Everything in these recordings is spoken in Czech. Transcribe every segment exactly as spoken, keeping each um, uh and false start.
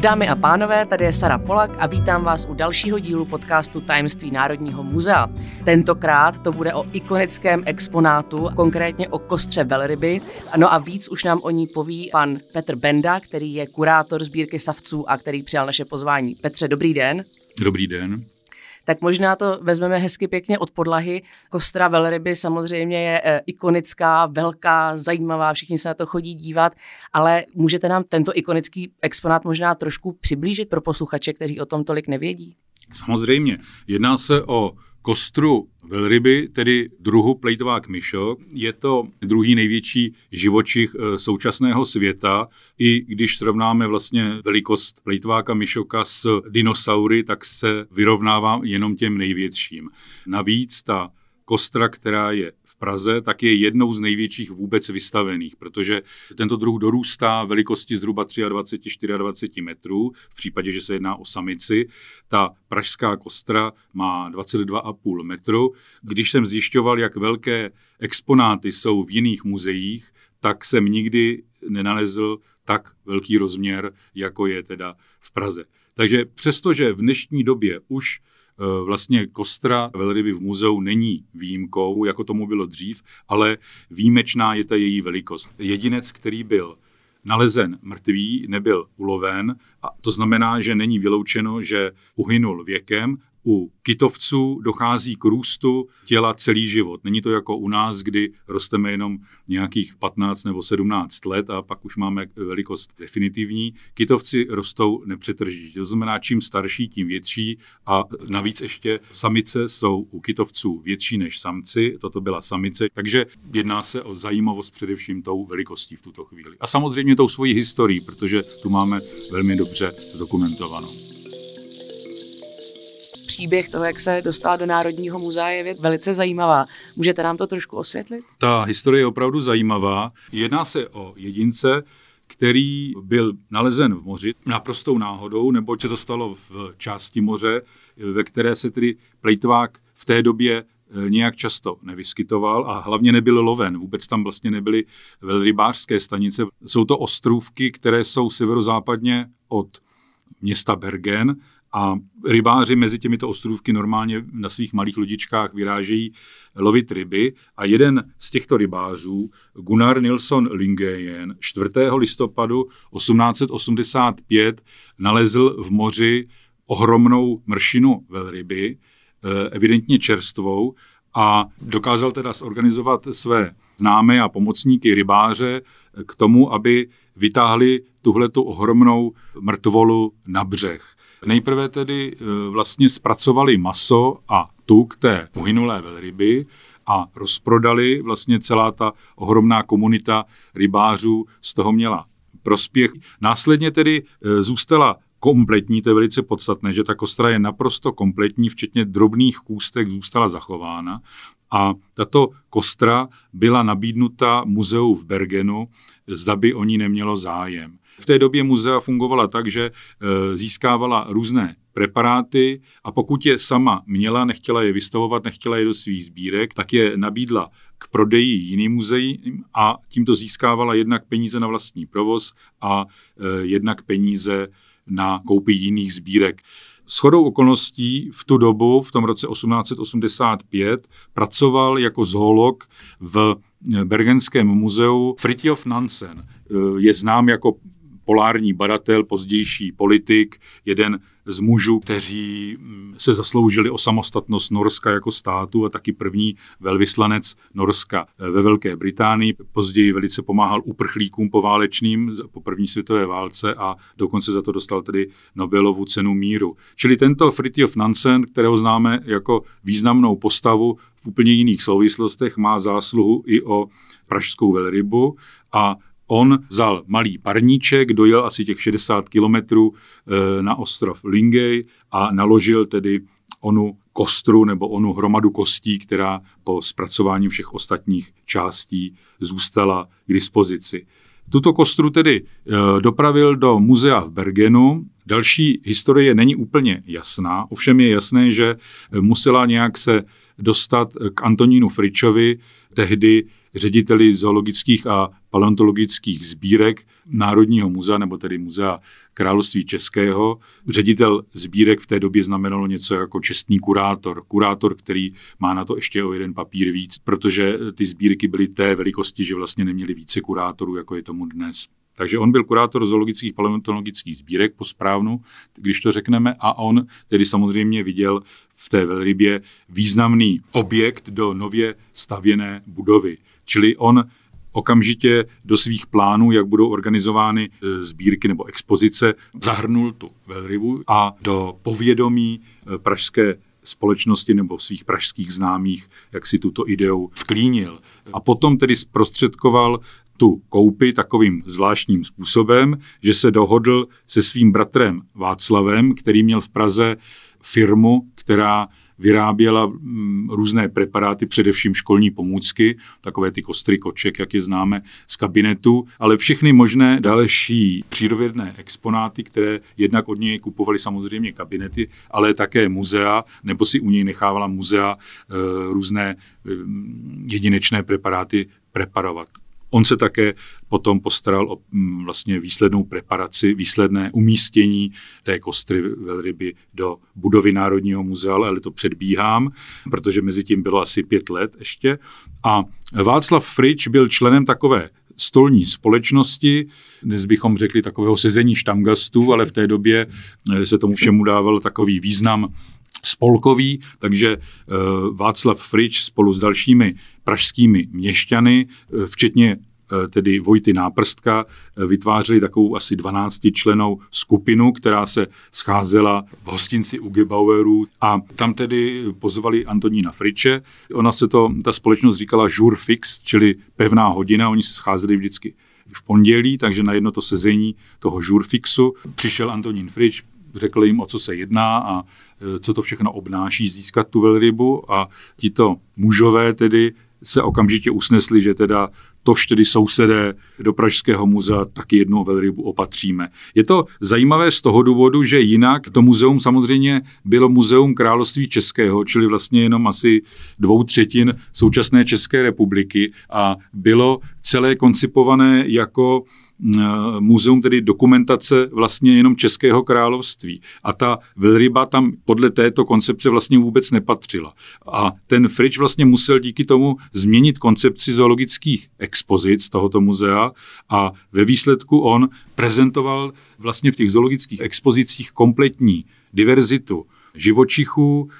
Dámy a pánové, tady je Sara Polak a vítám vás u dalšího dílu podcastu Tajemství Národního muzea. Tentokrát to bude o ikonickém exponátu, konkrétně o kostře velryby. No a víc už nám o ní poví pan Petr Benda, který je kurátor sbírky savců a který přijal naše pozvání. Petře, dobrý den. Dobrý den. Tak možná to vezmeme hezky pěkně od podlahy. Kostra velryby samozřejmě je ikonická, velká, zajímavá, všichni se na to chodí dívat, ale můžete nám tento ikonický exponát možná trošku přiblížit pro posluchače, kteří o tom tolik nevědí? Samozřejmě. Jedná se o kostru velryby, tedy druhu plejtvák myšok. Je to druhý největší živočich současného světa. I když srovnáme vlastně velikost plejtváka myšoka s dinosaury, tak se vyrovnává jenom těm největším. Navíc ta kostra, která je v Praze, tak je jednou z největších vůbec vystavených, protože tento druh dorůstá velikosti zhruba dvacet tři až dvacet čtyři metrů, v případě, že se jedná o samici. Ta pražská kostra má dvacet dva a půl metru. Když jsem zjišťoval, jak velké exponáty jsou v jiných muzeích, tak jsem nikdy nenalezl tak velký rozměr, jako je teda v Praze. Takže přestože v dnešní době už vlastně kostra velryby v muzeu není výjimkou, jako tomu bylo dřív, ale výjimečná je ta její velikost. Jedinec, který byl nalezen mrtvý, nebyl uloven, a to znamená, že není vyloučeno, že uhynul věkem. U kytovců dochází k růstu těla celý život. Není to jako u nás, kdy rosteme jenom nějakých patnáct nebo sedmnáct let a pak už máme velikost definitivní. Kytovci rostou nepřetržitě. To znamená, čím starší, tím větší. A navíc ještě samice jsou u kytovců větší než samci. Toto byla samice. Takže jedná se o zajímavost především tou velikostí v tuto chvíli. A samozřejmě tou svojí historií, protože tu máme velmi dobře dokumentovanou. Příběh toho, jak se dostala do Národního muzea, je věc velice zajímavá. Můžete nám to trošku osvětlit? Ta historie je opravdu zajímavá. Jedná se o jedince, který byl nalezen v moři naprostou náhodou, neboť se to stalo v části moře, ve které se tedy plejtvák v té době nějak často nevyskytoval a hlavně nebyl loven. Vůbec tam vlastně nebyly velrybářské stanice. Jsou to ostrůvky, které jsou severozápadně od města Bergen, a rybáři mezi těmito ostrůvky normálně na svých malých lodičkách vyrážejí lovit ryby. A jeden z těchto rybářů, Gunnar Nilsson Lingejen, čtvrtého listopadu osmnáct osmdesát pět nalezl v moři ohromnou mršinu velryby, evidentně čerstvou, a dokázal teda zorganizovat své známé a pomocníky rybáře k tomu, aby vytáhli tuhletu ohromnou mrtvolu na břeh. Nejprve tedy vlastně zpracovali maso a tuk té uhynulé velryby a rozprodali. Vlastně celá ta ohromná komunita rybářů z toho měla prospěch. Následně tedy zůstala kompletní, to je velice podstatné, že ta kostra je naprosto kompletní, včetně drobných kůstek zůstala zachována. A tato kostra byla nabídnuta muzeu v Bergenu, zda by o ní nemělo zájem. V té době muzea fungovala tak, že získávala různé preparáty a pokud je sama měla, nechtěla je vystavovat, nechtěla je do svých sbírek, tak je nabídla k prodeji jiným muzeím a tímto získávala jednak peníze na vlastní provoz a jednak peníze na koupi jiných sbírek. Shodou okolností v tu dobu, v tom roce osmnáct osmdesát pět, pracoval jako zoolog v Bergenském muzeu Fridtjof Nansen. Je znám jako polární badatel, pozdější politik, jeden z mužů, kteří se zasloužili o samostatnost Norska jako státu a taky první velvyslanec Norska ve Velké Británii. Později velice pomáhal uprchlíkům poválečným po první světové válce a dokonce za to dostal tedy Nobelovu cenu míru. Čili tento Fridtjof Nansen, kterého známe jako významnou postavu v úplně jiných souvislostech, má zásluhu i o pražskou velrybu a on vzal malý parníček, dojel asi těch šedesát kilometrů na ostrov Lingej a naložil tedy onu kostru nebo onu hromadu kostí, která po zpracování všech ostatních částí zůstala k dispozici. Tuto kostru tedy dopravil do muzea v Bergenu. Další historie není úplně jasná, ovšem je jasné, že musela nějak se dostat k Antonínu Fričovi, tehdy řediteli zoologických a paleontologických sbírek Národního muzea, nebo tedy Muzea Království Českého. Ředitel sbírek v té době znamenalo něco jako čestný kurátor. Kurátor, který má na to ještě o jeden papír víc, protože ty sbírky byly té velikosti, že vlastně neměli více kurátorů, jako je tomu dnes. Takže on byl kurátor zoologických paleontologických sbírek po správnu, když to řekneme, a on tedy samozřejmě viděl v té velrybě významný objekt do nově stavěné budovy. Čili on okamžitě do svých plánů, jak budou organizovány sbírky nebo expozice, zahrnul tu velrybu a do povědomí pražské společnosti nebo svých pražských známých, jak si tuto ideu vklínil. A potom tedy zprostředkoval tu koupi takovým zvláštním způsobem, že se dohodl se svým bratrem Václavem, který měl v Praze firmu, která vyráběla různé preparáty, především školní pomůcky, takové ty kostry koček, jak je známe z kabinetu, ale všechny možné další přírodovědné exponáty, které jednak od něj kupovaly samozřejmě kabinety, ale také muzea, nebo si u něj nechávala muzea různé jedinečné preparáty preparovat. On se také potom postaral o vlastně výslednou preparaci, výsledné umístění té kostry velryby do budovy Národního muzea, ale to předbíhám, protože mezi tím bylo asi pět let ještě. A Václav Fridž byl členem takové stolní společnosti, dnes bychom řekli takového sezení štamgastů, ale v té době se tomu všemu dával takový význam spolkový, takže Václav Fridž spolu s dalšími pražskými měšťany, včetně tedy Vojty Náprstka, vytvářeli takovou asi dvanáctičlennou skupinu, která se scházela v hostinci u Gebauerů a tam tedy pozvali Antonína Friče. Ona se to, ta společnost říkala jour fix, čili pevná hodina, oni se scházeli vždycky v pondělí, takže na jedno to sezení toho jour fixu přišel Antonín Frič, řekl jim, o co se jedná a co to všechno obnáší získat tu velrybu a tito mužové tedy se okamžitě usnesli, že teda tož tedy sousedé do Pražského muzea taky jednu velrybu opatříme. Je to zajímavé z toho důvodu, že jinak to muzeum samozřejmě bylo muzeum Království Českého, čili vlastně jenom asi dvou třetin současné České republiky a bylo celé koncipované jako muzeum, tedy dokumentace vlastně jenom Českého království. A ta velryba tam podle této koncepce vlastně vůbec nepatřila. A ten Frič vlastně musel díky tomu změnit koncepci zoologických expozic tohoto muzea a ve výsledku on prezentoval vlastně v těch zoologických expozicích kompletní diverzitu živočichů,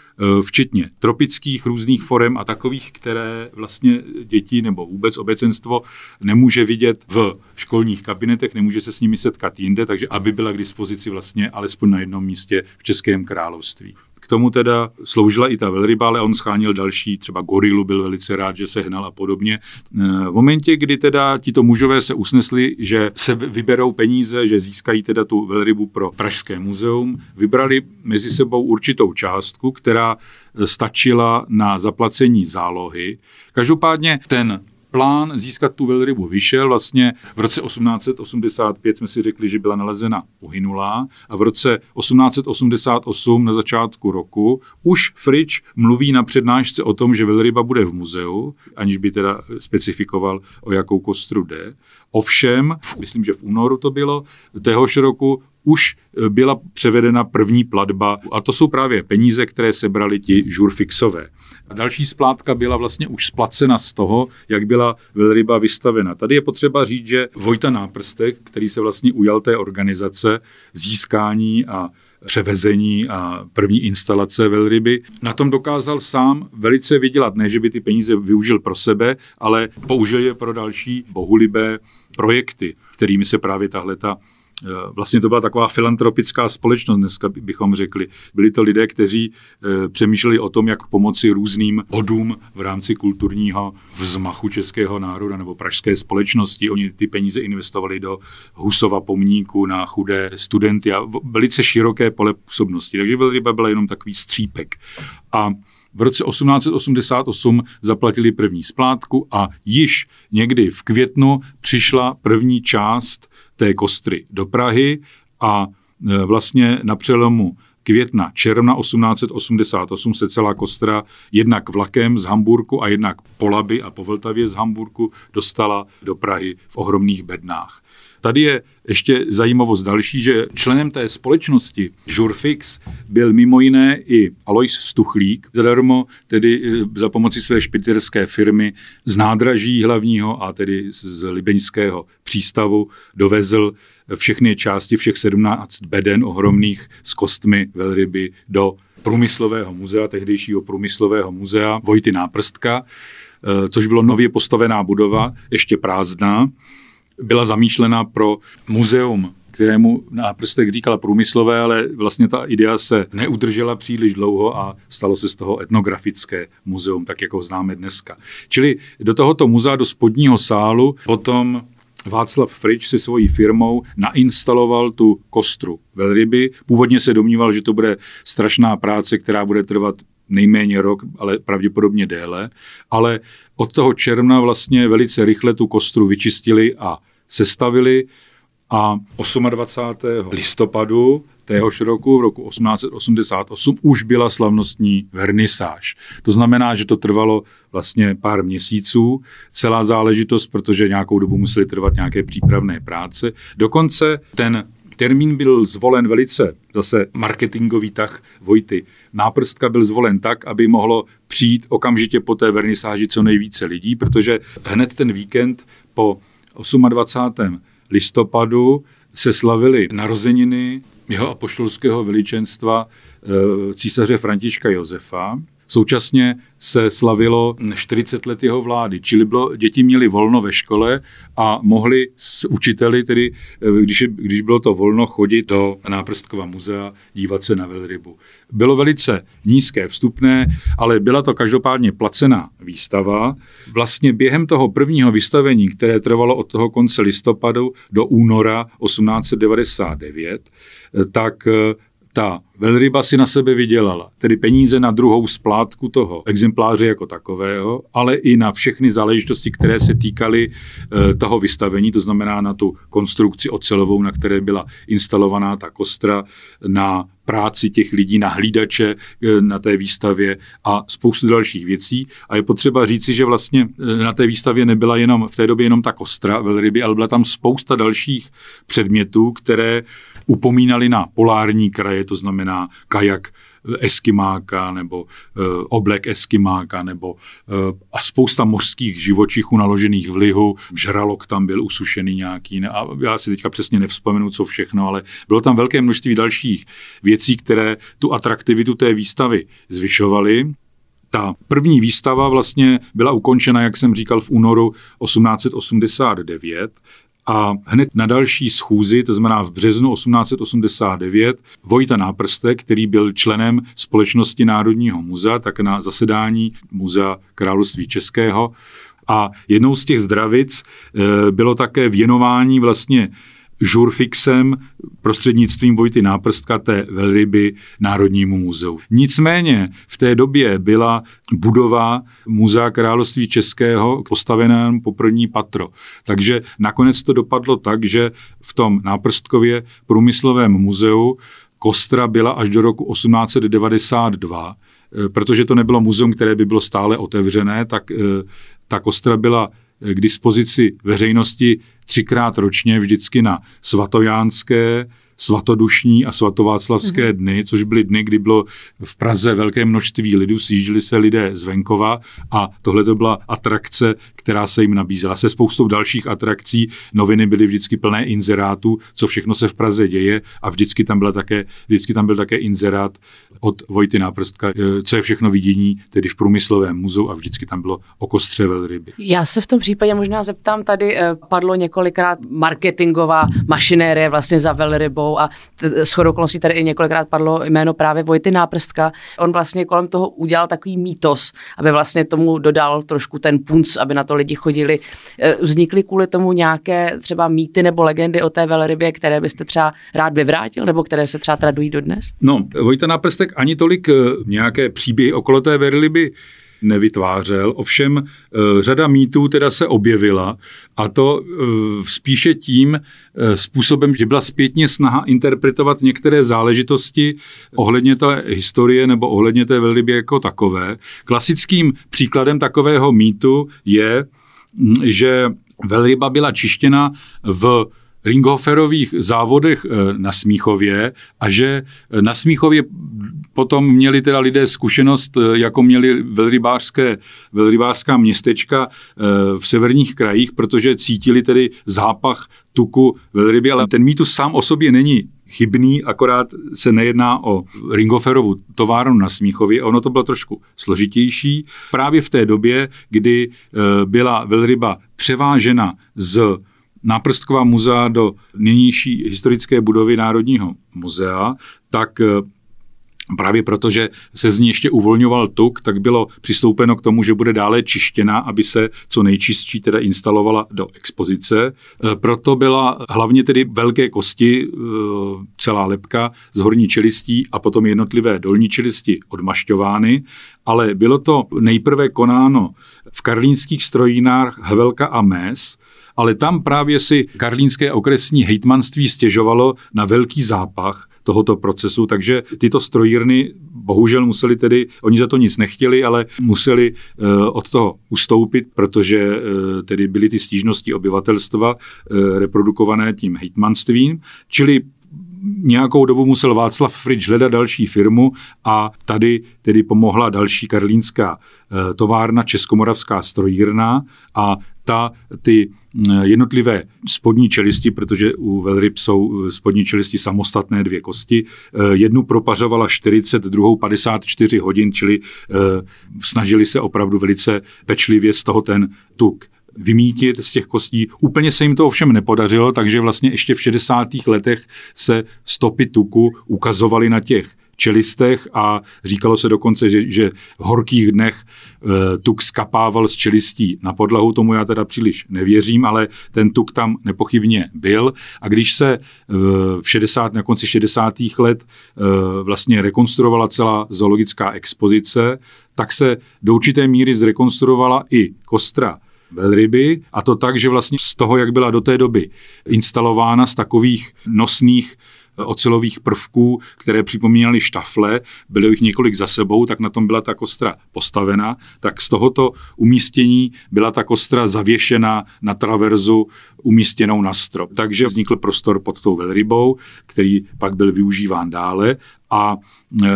včetně tropických různých forem a takových, které vlastně děti nebo vůbec obecenstvo nemůže vidět v školních kabinetech, nemůže se s nimi setkat jinde, takže aby byla k dispozici vlastně alespoň na jednom místě v Českém království. K tomu teda sloužila i ta velryba, ale on schánil další, třeba gorilu byl velice rád, že sehnal a podobně. V momentě, kdy teda tito mužové se usnesli, že se vyberou peníze, že získají teda tu velrybu pro Pražské muzeum, vybrali mezi sebou určitou částku, která stačila na zaplacení zálohy. Každopádně ten plán získat tu velrybu vyšel. Vlastně v roce osmnáct set osmdesát pět jsme si řekli, že byla nalezena uhynulá a v roce osmnáct set osmdesát osm na začátku roku už Frič mluví na přednášce o tom, že velryba bude v muzeu, aniž by teda specifikoval, o jakou kostru jde. Ovšem, myslím, že v únoru to bylo, téhož roku už byla převedena první platba a to jsou právě peníze, které sebrali ti žurfixové. A další splátka byla vlastně už splacena z toho, jak byla velryba vystavena. Tady je potřeba říct, že Vojta Náprstek, který se vlastně ujal té organizace získání a převezení a první instalace velryby, na tom dokázal sám velice vydělat. Ne, že by ty peníze využil pro sebe, ale použil je pro další bohulibé projekty, kterými se právě tahleta vlastně to byla taková filantropická společnost, dneska bychom řekli. Byli to lidé, kteří přemýšleli o tom, jak pomoci různým bodům v rámci kulturního vzmachu českého národa nebo pražské společnosti. Oni ty peníze investovali do Husova pomníku na chudé studenty a velice široké pole působnosti. Takže velryba byla jenom takový střípek. A v roce osmnáct set osmdesát osm zaplatili první splátku a již někdy v květnu přišla první část té kostry do Prahy a vlastně na přelomu května, června osmnáct set osmdesát osm se celá kostra jednak vlakem z Hamburku a jednak po Labi a po Vltavě z Hamburku dostala do Prahy v ohromných bednách. Tady je ještě zajímavost další, že členem té společnosti Žurfix byl mimo jiné i Alois Stuchlík, zadarmo tedy za pomoci své špitierské firmy z nádraží hlavního a tedy z libeňského přístavu dovezl všechny části, všech sedmnáct beden ohromných s kostmi velryby do průmyslového muzea, tehdejšího průmyslového muzea Vojty Náprstka, což bylo nově postavená budova, ještě prázdná. Byla zamýšlena pro muzeum, kterému Náprstek říkala průmyslové, ale vlastně ta idea se neudržela příliš dlouho a stalo se z toho etnografické muzeum, tak jak ho známe dneska. Čili do tohoto muzea, do spodního sálu, potom Václav Fridž se svojí firmou nainstaloval tu kostru velryby. Původně se domníval, že to bude strašná práce, která bude trvat nejméně rok, ale pravděpodobně déle, ale od toho června vlastně velice rychle tu kostru vyčistili a sestavili a dvacátého osmého listopadu téhož roku, v roku osmnáct set osmdesát osm, už byla slavnostní vernisáž. To znamená, že to trvalo vlastně pár měsíců, celá záležitost, protože nějakou dobu museli trvat nějaké přípravné práce. Dokonce ten termín byl zvolen velice, zase marketingový tah Vojty Náprstka byl zvolen tak, aby mohlo přijít okamžitě po té vernisáži co nejvíce lidí, protože hned ten víkend po dvacátého osmého listopadu se slavily narozeniny jeho apoštolského veličenstva císaře Františka Josefa. Současně se slavilo čtyřicet let jeho vlády, čili bylo, děti měly volno ve škole a mohli s učiteli, tedy, když, když bylo to volno, chodit do Náprstkova muzea, dívat se na velrybu. Bylo velice nízké vstupné, ale byla to každopádně placená výstava. Vlastně během toho prvního vystavení, které trvalo od toho konce listopadu do února osmnáct set devadesát devět, tak ta velryba si na sebe vydělala, tedy peníze na druhou splátku toho exempláře jako takového, ale i na všechny záležitosti, které se týkaly e, toho vystavení, to znamená na tu konstrukci ocelovou, na které byla instalovaná ta kostra, na práci těch lidí, na hlídače e, na té výstavě a spoustu dalších věcí. A je potřeba říci, že vlastně e, na té výstavě nebyla jenom v té době jenom ta kostra velryby, ale byla tam spousta dalších předmětů, které upomínaly na polární kraje, to znamená na kajak eskimáka nebo e, oblek eskimáka nebo e, a spousta mořských živočichů naložených v lihu. Žralok tam byl usušený nějaký. Ne, a já si teďka přesně nevzpomenu, co všechno, ale bylo tam velké množství dalších věcí, které tu atraktivitu té výstavy zvyšovaly. Ta první výstava vlastně byla ukončena, jak jsem říkal, v únoru osmnáct set osmdesát devět. A hned na další schůzi, to znamená v březnu osmnáct set osmdesát devět, Vojta Náprstek, který byl členem Společnosti Národního muzea, tak na zasedání Muzea království českého. A jednou z těch zdravic e, bylo také věnování vlastně žurfixem prostřednictvím Vojty Náprstka té velryby Národnímu muzeu. Nicméně v té době byla budova Muzea království českého postavená po první patro. Takže nakonec to dopadlo tak, že v tom Náprstkově průmyslovém muzeu kostra byla až do roku osmnáct set devadesát dva, protože to nebylo muzeum, které by bylo stále otevřené, tak ta kostra byla k dispozici veřejnosti třikrát ročně, vždycky na svatojánské, svatodušní a svatováclavské dny, což byly dny, kdy bylo v Praze velké množství lidů, sjíždili se lidé z venkova a tohle to byla atrakce, která se jim nabízela. Se spoustou dalších atrakcí noviny byly vždycky plné inzerátů, co všechno se v Praze děje a vždycky tam, byla také, vždycky tam byl také inzerát od Vojty Náprstka, co je všechno vidění, tedy v průmyslovém muzeu a vždycky tam bylo o kostře velryby. Já se v tom případě možná zeptám, tady padlo několikrát marketingová mašinérie vlastně za velrybu, a shodou okolností tady i několikrát padlo jméno právě Vojty Náprstka. On vlastně kolem toho udělal takový mýtos, aby vlastně tomu dodal trošku ten punc, aby na to lidi chodili. Vznikly kvůli tomu nějaké třeba mýty nebo legendy o té velrybě, které byste třeba rád vyvrátil nebo které se třeba tradují dodnes? No, Vojta Náprstek ani tolik nějaké příběhy okolo té velryby nevytvářel. Ovšem řada mýtů teda se objevila, a to spíše tím způsobem, že byla zpětně snaha interpretovat některé záležitosti ohledně té historie nebo ohledně té velryby jako takové. Klasickým příkladem takového mýtu je, že velryba byla čištěna v Ringhoferových závodech na Smíchově a že na Smíchově potom měli teda lidé zkušenost, jako měli velrybářské, velrybářská městečka v severních krajích, protože cítili tedy zápach tuku velryby, ale ten mýtus sám o sobě není chybný, akorát se nejedná o Ringhoferovu továrnu na Smíchově a ono to bylo trošku složitější. Právě v té době, kdy byla velryba převážena z Náprstkova muzea do nynější historické budovy Národního muzea, tak právě proto, že se z ní ještě uvolňoval tuk, tak bylo přistoupeno k tomu, že bude dále čištěna, aby se co nejčistší teda instalovala do expozice. Proto byla hlavně tedy velké kosti, celá lebka z horní čelistí a potom jednotlivé dolní čelisti odmašťovány, ale bylo to nejprve konáno v karlínských strojírnách Hvelka a Més, ale tam právě si karlínské okresní hejtmanství stěžovalo na velký zápach tohoto procesu, takže tyto strojírny bohužel museli tedy, oni za to nic nechtěli, ale museli uh, od toho ustoupit, protože uh, tedy byly ty stížnosti obyvatelstva uh, reprodukované tím hejtmanstvím, čili nějakou dobu musel Václav Fridž hledat další firmu a tady tedy pomohla další karlínská uh, továrna Českomoravská strojírna a ta ty jednotlivé spodní čelisti, protože u velryb jsou spodní čelisti samostatné dvě kosti, jednu propařovala čtyřicet, druhou padesát čtyři hodin, čili snažili se opravdu velice pečlivě z toho ten tuk vymítit z těch kostí. Úplně se jim to ovšem nepodařilo, takže vlastně ještě v šedesátých letech se stopy tuku ukazovaly na těch čelistech a říkalo se dokonce, že, že v horkých dnech e, tuk skapával z čelistí na podlahu, tomu já teda příliš nevěřím, ale ten tuk tam nepochybně byl a když se e, v šedesátých na konci šedesátých let e, vlastně rekonstruovala celá zoologická expozice, tak se do určité míry zrekonstruovala i kostra velryby a to tak, že vlastně z toho, jak byla do té doby instalována z takových nosných ocelových prvků, které připomínaly štafle, bylo jich několik za sebou, tak na tom byla ta kostra postavena, tak z tohoto umístění byla ta kostra zavěšena na traverzu umístěnou na strop. Takže vznikl prostor pod tou velrybou, který pak byl využíván dále a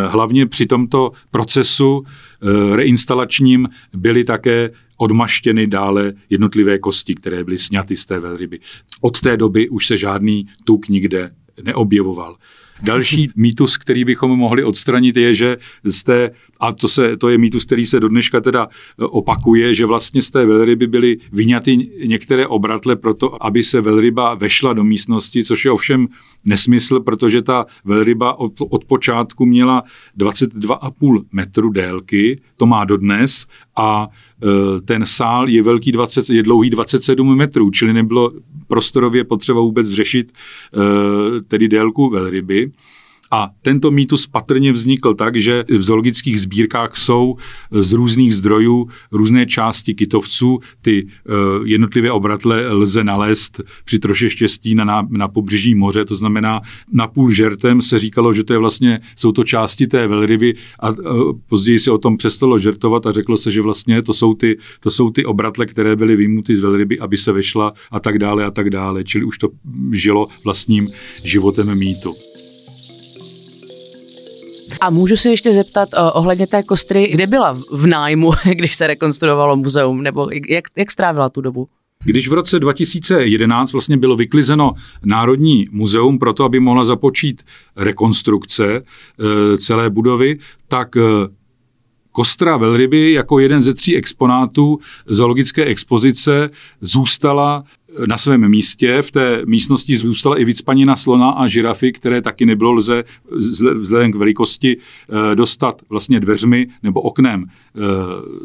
hlavně při tomto procesu reinstalačním byly také odmaštěny dále jednotlivé kosti, které byly sňaty z té velryby. Od té doby už se žádný tuk nikde neobjevoval. Další mýtus, který bychom mohli odstranit, je, že z té, a to, se, to je mýtus, který se do dneška teda opakuje, že vlastně z té velryby byly vyňaty některé obratle proto, aby se velryba vešla do místnosti, což je ovšem nesmysl, protože ta velryba od, od počátku měla dvacet dva a půl metru délky, to má dodnes, a ten sál je, velký dvacet, je dlouhý dvacet sedm metrů, čili nebylo prostorově potřeba vůbec řešit tedy délku velryby. A tento mýtus patrně vznikl tak, že v zoologických sbírkách jsou z různých zdrojů různé části kytovců. Ty jednotlivé obratle lze nalézt při troše štěstí na, na pobřeží moře, to znamená napůl žertem se říkalo, že to je vlastně, jsou to části té velryby a později se o tom přestalo žertovat a řeklo se, že vlastně to jsou ty, to jsou ty obratle, které byly vyjmuty z velryby, aby se vešla a tak dále a tak dále. Čili už to žilo vlastním životem mýtu. A můžu se ještě zeptat o, ohledně té kostry, kde byla v nájmu, když se rekonstruovalo muzeum, nebo jak, jak strávila tu dobu? Když v roce dva tisíce jedenáct vlastně bylo vyklizeno Národní muzeum proto, aby mohla započít rekonstrukce e, celé budovy, tak e, kostra velryby jako jeden ze tří exponátů zoologické expozice zůstala na svém místě. V té místnosti zůstala i vycpanina slona a žirafy, které taky nebylo lze vzhledem k velikosti dostat vlastně dveřmi nebo oknem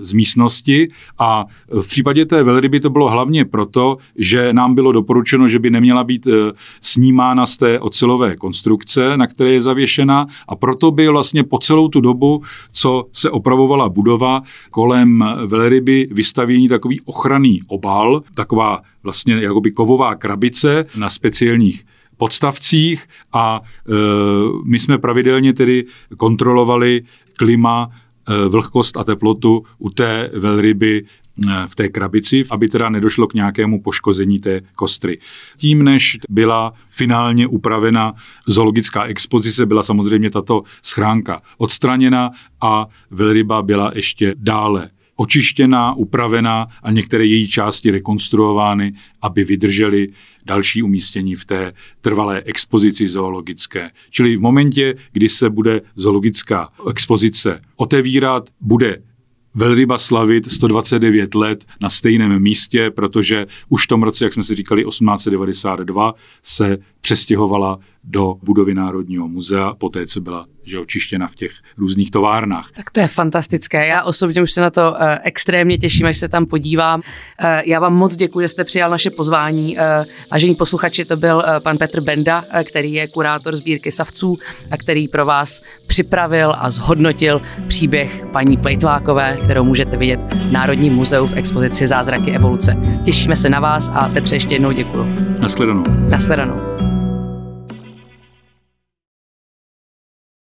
z místnosti. A v případě té velryby to bylo hlavně proto, že nám bylo doporučeno, že by neměla být snímána z té ocelové konstrukce, na které je zavěšena, a proto by vlastně po celou tu dobu, co se opravovala budova, kolem velryby vystavěný takový ochranný obal, taková vlastně jakoby kovová krabice na speciálních podstavcích, a e, my jsme pravidelně tedy kontrolovali klima, e, vlhkost a teplotu u té velryby v té krabici, aby teda nedošlo k nějakému poškození té kostry. Tím, než byla finálně upravena zoologická expozice, byla samozřejmě tato schránka odstraněna a velryba byla ještě dále očištěná, upravená a některé její části rekonstruovány, aby vydržely další umístění v té trvalé expozici zoologické. Čili v momentě, kdy se bude zoologická expozice otevírat, bude velryba slavit sto dvacet devět let na stejném místě, protože už v tom roce, jak jsme si říkali, osmnáct devadesát dva se přestěhovala do budovy Národního muzea, poté, co byla že očištěna v těch různých továrnách. Tak to je fantastické. Já osobně už se na to eh, extrémně těším, až se tam podívám. Eh, já vám moc děkuji, že jste přijal naše pozvání. Eh, vážení posluchači, to byl eh, pan Petr Benda, eh, který je kurátor sbírky savců a který pro vás připravil a zhodnotil příběh paní Plejtvákové, kterou můžete vidět v Národním muzeu v expozici Zázraky evoluce. Těšíme se na vás a Petře, ještě jednou děkuji. Nashledanou. Nashledanou.